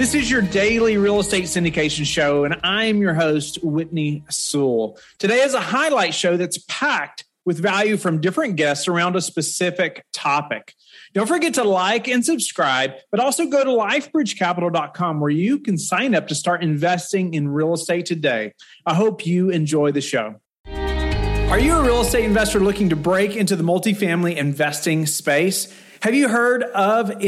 This is your daily real estate syndication show, and I am your host, Whitney Sewell. Today is a highlight show that's packed with value from different guests around a specific topic. Don't forget to like and subscribe, but also go to lifebridgecapital.com where you can sign up to start investing in real estate today. I hope you enjoy the show. Are you a real estate investor looking to break into the multifamily investing space? Have you heard of MFINCON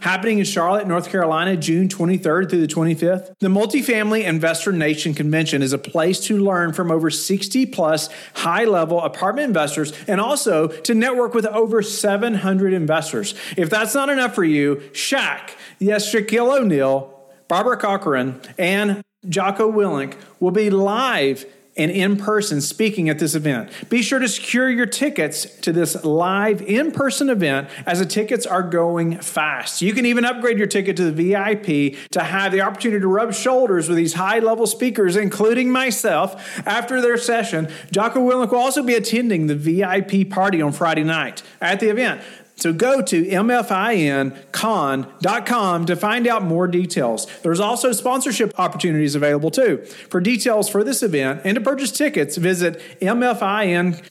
happening in Charlotte, North Carolina, June 23rd through the 25th? The Multifamily Investor Nation Convention is a place to learn from over 60 plus high-level apartment investors and also to network with over 700 investors. If that's not enough for you, Shaquille O'Neal, Barbara Cochran, and Jocko Willink will be live and in-person speaking at this event. Be sure to secure your tickets to this live in-person event as the tickets are going fast. You can even upgrade your ticket to the VIP to have the opportunity to rub shoulders with these high-level speakers, including myself, after their session. Jocko Willink will also be attending the VIP party on Friday night at the event. So go to mfincon.com to find out more details. There's also sponsorship opportunities available too. For details for this event and to purchase tickets, visit mfincon.com.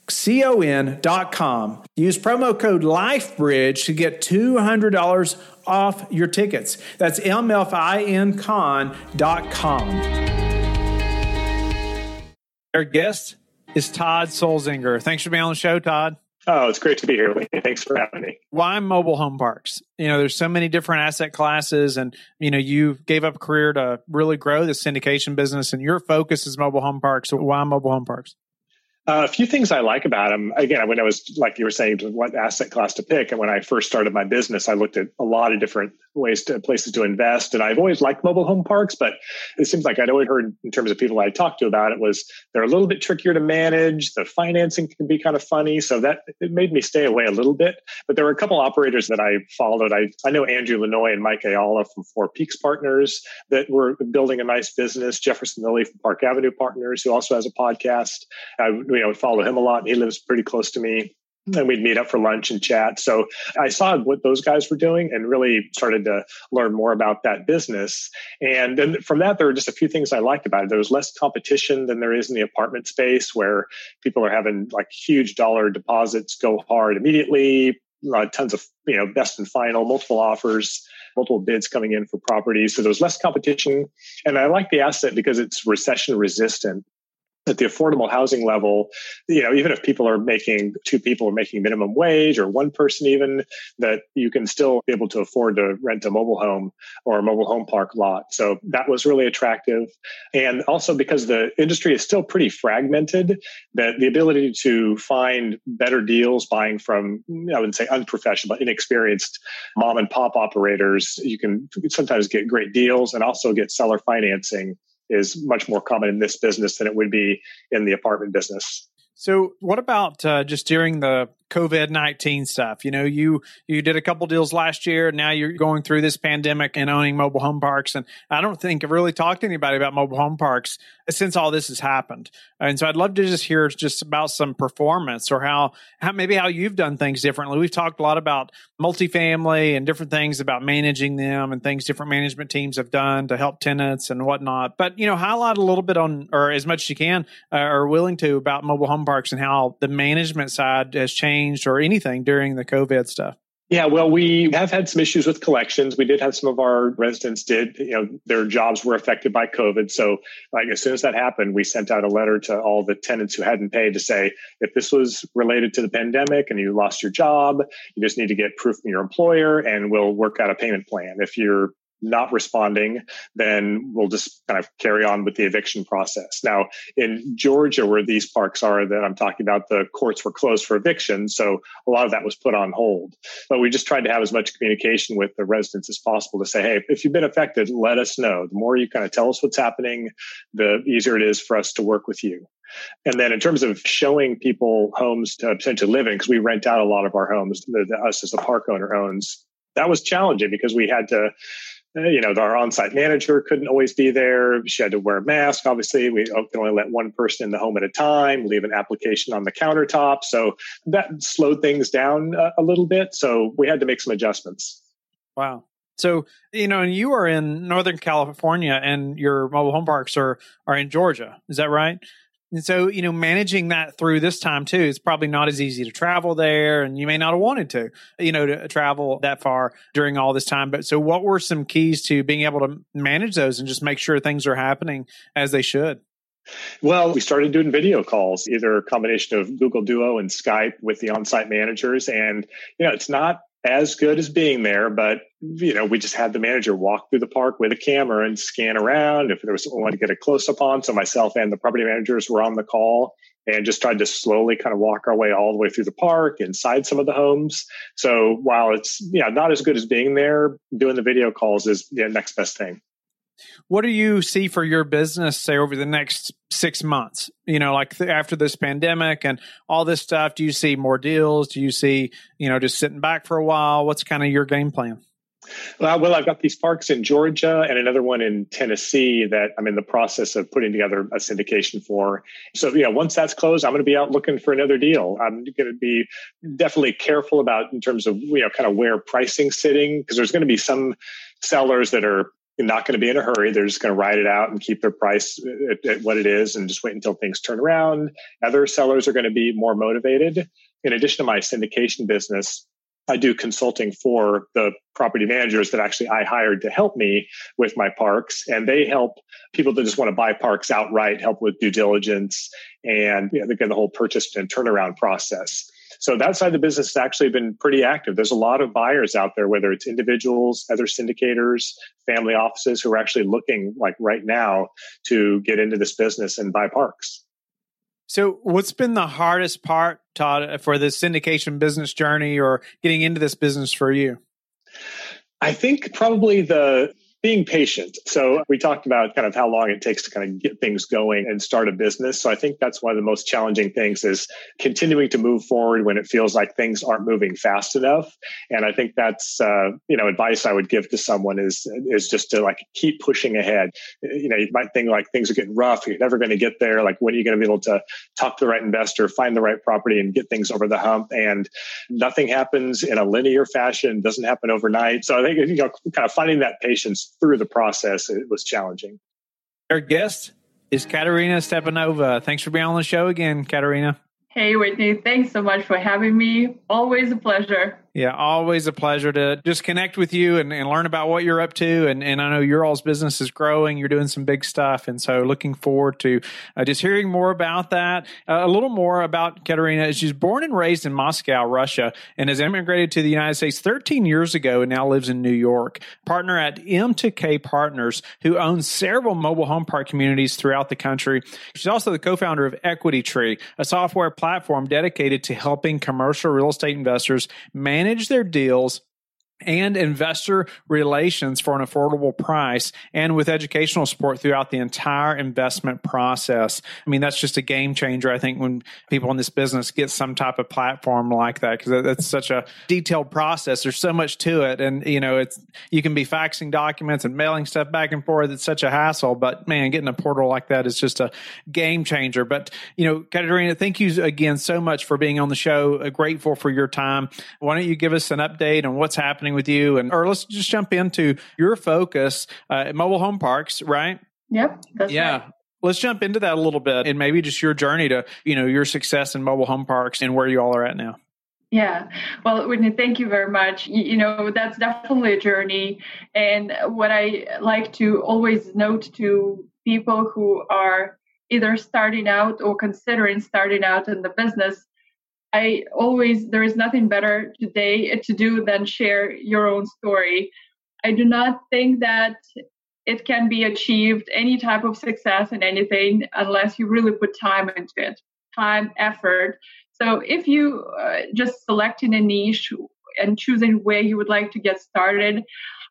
Use promo code LIFEBRIDGE to get $200 off your tickets. That's mfincon.com. Our guest is Todd Sulzinger. Thanks for being on the show, Todd. Oh, it's great to be here. Thanks for having me. Why mobile home parks? You know, there's so many different asset classes and, you know, you gave up a career to really grow the syndication business and your focus is mobile home parks. So why mobile home parks? A few things I like about them. Again, when I was, like you were saying, what asset class to pick. And when I first started my business, I looked at a lot of different places to invest. And I've always liked mobile home parks, but it seems like I'd always heard in terms of people I talked to about it was they're a little bit trickier to manage. The financing can be kind of funny. So that it made me stay away a little bit. But there were a couple operators that I followed. I know Andrew Lenoir and Mike Ayala from Four Peaks Partners that were building a nice business. Jefferson Lilly from Park Avenue Partners, who also has a podcast. I would follow him a lot. He lives pretty close to me. And we'd meet up for lunch and chat. So I saw what those guys were doing and really started to learn more about that business. And then from that, there were just a few things I liked about it. There was less competition than there is in the apartment space where people are having like huge dollar deposits go hard immediately, tons of best and final, multiple offers, multiple bids coming in for properties. So there was less competition. And I like the asset because it's recession resistant. At the affordable housing level, even if two people are making minimum wage or one person even, that you can still be able to afford to rent a mobile home or a mobile home park lot. So that was really attractive. And also because the industry is still pretty fragmented, that the ability to find better deals buying from, I wouldn't say unprofessional, but inexperienced mom and pop operators, you can sometimes get great deals and also get seller financing is much more common in this business than it would be in the apartment business. So what about just during the COVID-19 stuff? You did a couple deals last year, and now you're going through this pandemic and owning mobile home parks. And I don't think I've really talked to anybody about mobile home parks since all this has happened. And so I'd love to just hear just about some performance or how you've done things differently. We've talked a lot about multifamily and different things about managing them and things different management teams have done to help tenants and whatnot. But, highlight a little bit on, or as much as you can, or willing to, about mobile home parks and how the management side has changed or anything during the COVID stuff. Yeah, well, we have had some issues with collections. We did have some of our residents their jobs were affected by COVID. So as soon as that happened, we sent out a letter to all the tenants who hadn't paid to say, if this was related to the pandemic and you lost your job, you just need to get proof from your employer and we'll work out a payment plan. If you're not responding, then we'll just kind of carry on with the eviction process. Now, in Georgia, where these parks are that I'm talking about, the courts were closed for eviction. So a lot of that was put on hold. But we just tried to have as much communication with the residents as possible to say, hey, if you've been affected, let us know. The more you kind of tell us what's happening, the easier it is for us to work with you. And then in terms of showing people homes to potentially live in, because we rent out a lot of our homes that us as the park owner owns, that was challenging because we had to, our on-site manager couldn't always be there. She had to wear a mask. Obviously, we can only let one person in the home at a time, leave an application on the countertop. So that slowed things down a little bit. So we had to make some adjustments. Wow. So, you know, and you are in Northern California and your mobile home parks are in Georgia. Is that right? And so, you know, managing that through this time too, it's probably not as easy to travel there, and you may not have wanted to, you know, to travel that far during all this time. But so what were some keys to being able to manage those and just make sure things are happening as they should? Well, we started doing video calls, either a combination of Google Duo and Skype with the on-site managers. And, you know, it's not as good as being there, but, you know, we just had the manager walk through the park with a camera and scan around if there was someone to get a close up on. So myself and the property managers were on the call and just tried to slowly kind of walk our way all the way through the park, inside some of the homes. So while it's, you know, not as good as being there, doing the video calls is the next best thing. What do you see for your business, say, over the next 6 months? You know, like after this pandemic and all this stuff, do you see more deals? Do you see, you know, just sitting back for a while? What's kind of your game plan? Well, I've got these parks in Georgia and another one in Tennessee that I'm in the process of putting together a syndication for. So, you know, once that's closed, I'm going to be out looking for another deal. I'm going to be definitely careful about in terms of, you know, kind of where pricing's sitting, because there's going to be some sellers that are not going to be in a hurry. They're just going to ride it out and keep their price at what it is and just wait until things turn around. Other sellers are going to be more motivated. In addition to my syndication business, I do consulting for the property managers that actually I hired to help me with my parks. And they help people that just want to buy parks outright, help with due diligence and, you know, again, the whole purchase and turnaround process. So that side of the business has actually been pretty active. There's a lot of buyers out there, whether it's individuals, other syndicators, family offices who are actually looking like right now to get into this business and buy parks. So what's been the hardest part, Todd, for the syndication business journey or getting into this business for you? I think probably being patient. So we talked about kind of how long it takes to kind of get things going and start a business. So I think that's one of the most challenging things is continuing to move forward when it feels like things aren't moving fast enough. And I think that's, you know, advice I would give to someone is just to like keep pushing ahead. You know, you might think like things are getting rough. You're never going to get there. Like, when are you going to be able to talk to the right investor, find the right property and get things over the hump? And nothing happens in a linear fashion. It doesn't happen overnight. So I think, you know, kind of finding that patience through the process, it was challenging. Our guest is Ekaterina Stepanova. Thanks for being on the show again, Ekaterina. Hey, Whitney. Thanks so much for having me. Always a pleasure. Yeah, always a pleasure to just connect with you and learn about what you're up to. And I know your all's business is growing. You're doing some big stuff. And so looking forward to just hearing more about that. A little more about Ekaterina. She's born and raised in Moscow, Russia, and has immigrated to the United States 13 years ago and now lives in New York. Partner at M2K Partners, who owns several mobile home park communities throughout the country. She's also the co-founder of Equity Tree, a software platform dedicated to helping commercial real estate investors manage their deals and investor relations for an affordable price, and with educational support throughout the entire investment process. I mean, that's just a game changer, I think, when people in this business get some type of platform like that, because that's such a detailed process. There's so much to it. And, you know, you can be faxing documents and mailing stuff back and forth. It's such a hassle, but man, getting a portal like that is just a game changer. But, you know, Ekaterina, thank you again so much for being on the show. Grateful for your time. Why don't you give us an update on what's happening with you, or let's just jump into your focus at mobile home parks, right? Yep. That's right. Let's jump into that a little bit and maybe just your journey to, you know, your success in mobile home parks and where you all are at now. Yeah. Well, Whitney, thank you very much. You know, that's definitely a journey. And what I like to always note to people who are either starting out or considering starting out in the business, there is nothing better today to do than share your own story. I do not think that it can be achieved, any type of success in anything, unless you really put time into it, time, effort. So if you just selecting a niche and choosing where you would like to get started,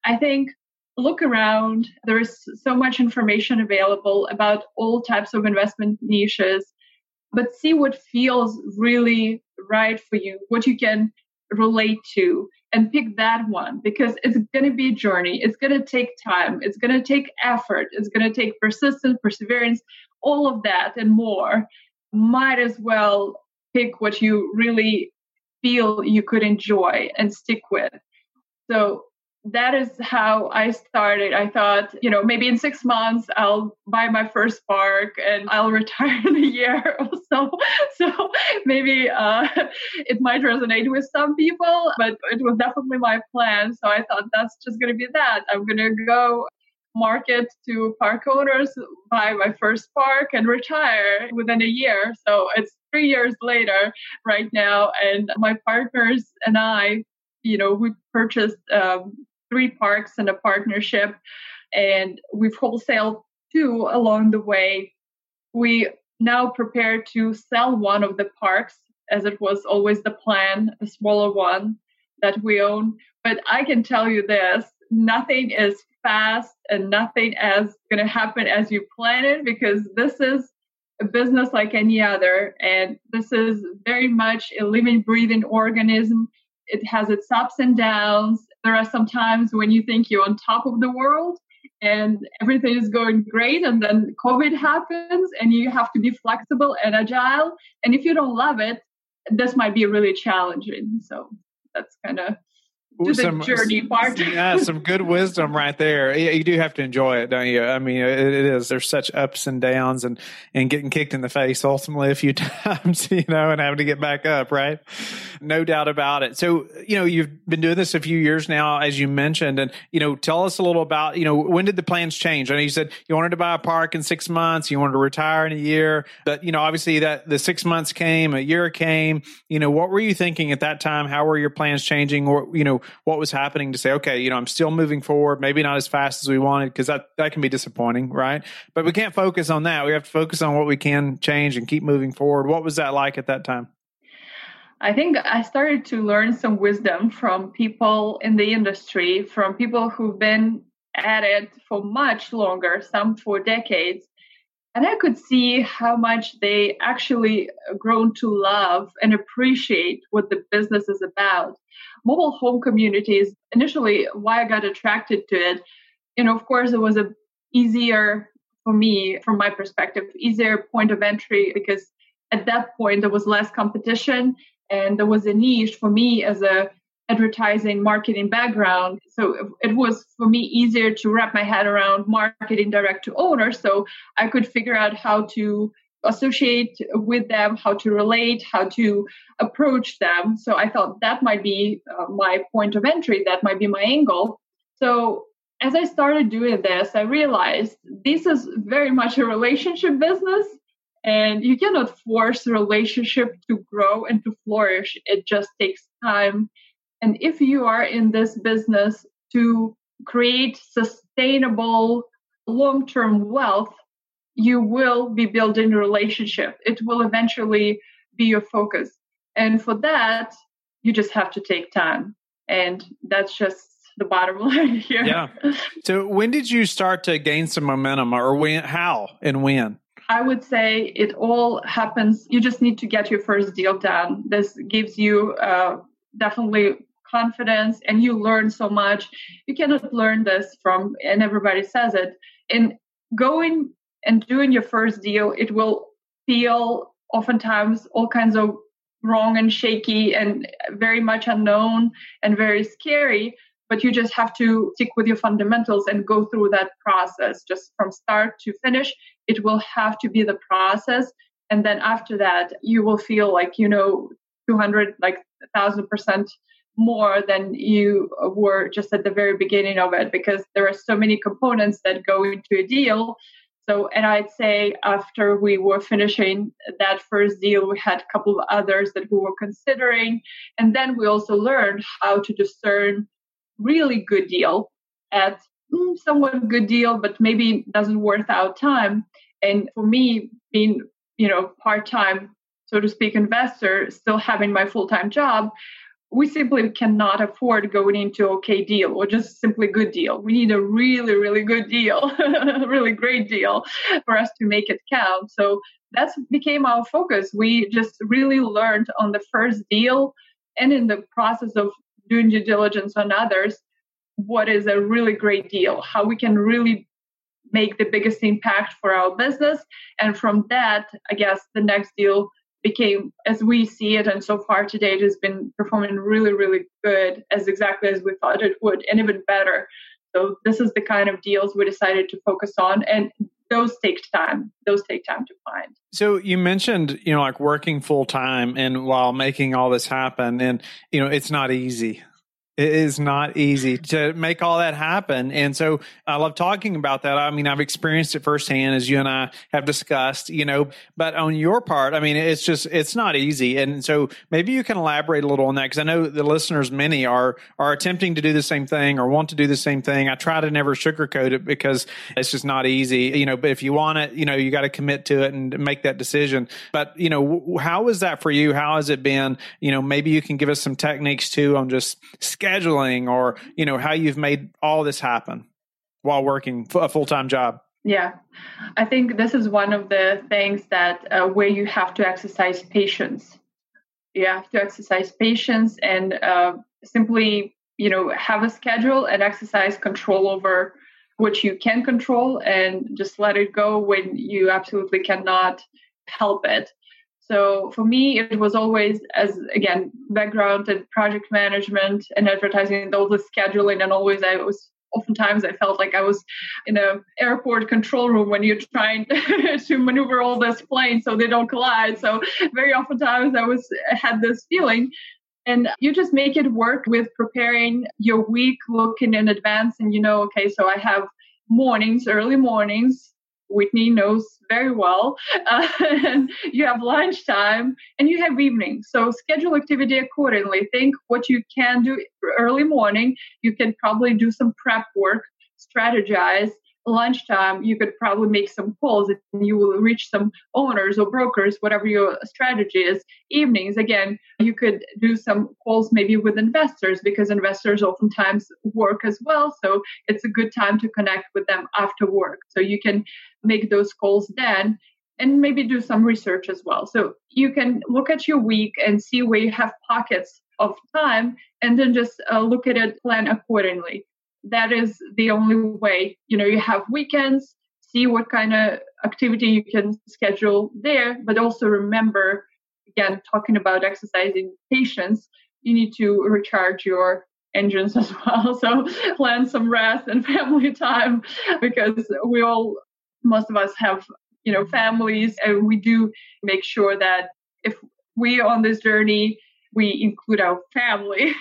I think look around. There is so much information available about all types of investment niches, but see what feels really right for you, what you can relate to, and pick that one, because it's going to be a journey. It's going to take time. It's going to take effort. It's going to take persistence, perseverance, all of that and more. Might as well pick what you really feel you could enjoy and stick with. So that is how I started. I thought, you know, maybe in 6 months I'll buy my first park and I'll retire in a year or so. So maybe it might resonate with some people, but it was definitely my plan. So I thought that's just going to be that. I'm going to go market to park owners, buy my first park and retire within a year. So it's 3 years later right now. And my partners and I, you know, we purchased 3 parks in a partnership, and we've wholesaled 2 along the way. We now prepare to sell one of the parks, as it was always the plan, a smaller one that we own. But I can tell you this, nothing is fast and nothing is going to happen as you plan it, because this is a business like any other. And this is very much a living, breathing organism. It has its ups and downs. There are some times when you think you're on top of the world and everything is going great, and then COVID happens and you have to be flexible and agile. And if you don't love it, this might be really challenging. So that's kind of the journey part. Yeah, some good wisdom right there. You do have to enjoy it, don't you? I mean, it is. There's such ups and downs, and getting kicked in the face ultimately a few times, you know, and having to get back up, right? No doubt about it. So, you know, you've been doing this a few years now, as you mentioned, and, you know, tell us a little about, you know, when did the plans change? I know you said you wanted to buy a park in 6 months, you wanted to retire in a year, but, you know, obviously that the 6 months came, a year came, you know, what were you thinking at that time? How were your plans changing? Or, you know, what was happening to say, okay, you know, I'm still moving forward, maybe not as fast as we wanted, because that can be disappointing, right? But we can't focus on that. We have to focus on what we can change and keep moving forward. What was that like at that time? I think I started to learn some wisdom from people in the industry, from people who've been at it for much longer, some for decades. And I could see how much they actually grown to love and appreciate what the business is about. Mobile home communities, initially why I got attracted to it, you know, of course, it was a easier for me, from my perspective, easier point of entry, because at that point there was less competition and there was a niche for me as a advertising marketing background. So it was for me easier to wrap my head around marketing direct to owner. So I could figure out how to associate with them, how to relate, how to approach them. So I thought that might be my point of entry, that might be my angle. So as I started doing this, I realized this is very much a relationship business, and you cannot force a relationship to grow and to flourish. It just takes time. And if you are in this business to create sustainable long-term wealth, you will be building a relationship. It will eventually be your focus. And for that, you just have to take time. And that's just the bottom line here. Yeah. So when did you start to gain some momentum, or when, how and when? I would say it all happens. You just need to get your first deal done. This gives you definitely confidence, and you learn so much. You cannot learn this from, and everybody says it, in going and doing your first deal, it will feel oftentimes all kinds of wrong and shaky and very much unknown and very scary, but you just have to stick with your fundamentals and go through that process. Just from start to finish, it will have to be the process. And then after that, you will feel like, you know, 1,000% more than you were just at the very beginning of it, because there are so many components that go into a deal. So, and I'd say after we were finishing that first deal, we had a couple of others that we were considering. And then we also learned how to discern really good deal at somewhat good deal, but maybe doesn't worth our time. And for me, being, you know, part-time, so to speak, investor, still having my full-time job, we simply cannot afford going into okay deal or just simply good deal. We need a really, really good deal, a really great deal for us to make it count. So that became our focus. We just really learned on the first deal and in the process of doing due diligence on others, what is a really great deal, how we can really make the biggest impact for our business. And from that, I guess the next deal became, as we see it, and so far to date has been performing really, really good, as exactly as we thought it would, and even better. So this is the kind of deals we decided to focus on, and those take time. Those take time to find. So you mentioned, you know, like working full time and while making all this happen, and, you know, it's not easy. It is not easy to make all that happen. And so I love talking about that. I mean, I've experienced it firsthand, as you and I have discussed, you know, but on your part, I mean, it's just, it's not easy. And so maybe you can elaborate a little on that, because I know the listeners, many are attempting to do the same thing or want to do the same thing. I try to never sugarcoat it because it's just not easy, you know, but if you want it, you know, you got to commit to it and make that decision. But, you know, how was that for you? How has it been? You know, maybe you can give us some techniques too on just scheduling, or, you know, how you've made all this happen while working a full-time job. Yeah, I think this is one of the things that where you have to exercise patience. You have to exercise patience and simply, you know, have a schedule and exercise control over what you can control and just let it go when you absolutely cannot help it. So for me, it was always, as again, background in project management and advertising and all the scheduling, and always I felt like I was in an airport control room when you're trying to maneuver all these planes so they don't collide. So very oftentimes I had this feeling, and you just make it work with preparing your week, looking in advance, and you know, okay, so I have mornings, early mornings. Whitney knows very well. And you have lunchtime and you have evening. So schedule activity accordingly. Think what you can do early morning. You can probably do some prep work, strategize. Lunchtime, you could probably make some calls and you will reach some owners or brokers, whatever your strategy is. Evenings, again, you could do some calls maybe with investors, because investors oftentimes work as well. So it's a good time to connect with them after work. So you can make those calls then and maybe do some research as well. So you can look at your week and see where you have pockets of time, and then just look at it, plan accordingly. That is the only way. You know, you have weekends, see what kind of activity you can schedule there, but also remember, again, talking about exercising patience, you need to recharge your engines as well. So plan some rest and family time, because most of us have, you know, families, and we do make sure that if we are on this journey, we include our family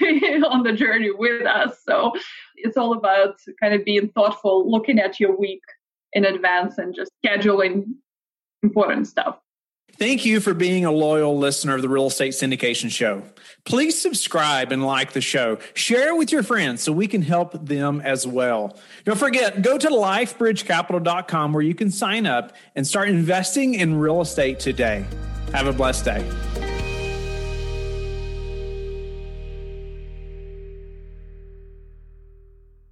on the journey with us. So it's all about kind of being thoughtful, looking at your week in advance and just scheduling important stuff. Thank you for being a loyal listener of the Real Estate Syndication Show. Please subscribe and like the show. Share it with your friends so we can help them as well. Don't forget, go to lifebridgecapital.com where you can sign up and start investing in real estate today. Have a blessed day.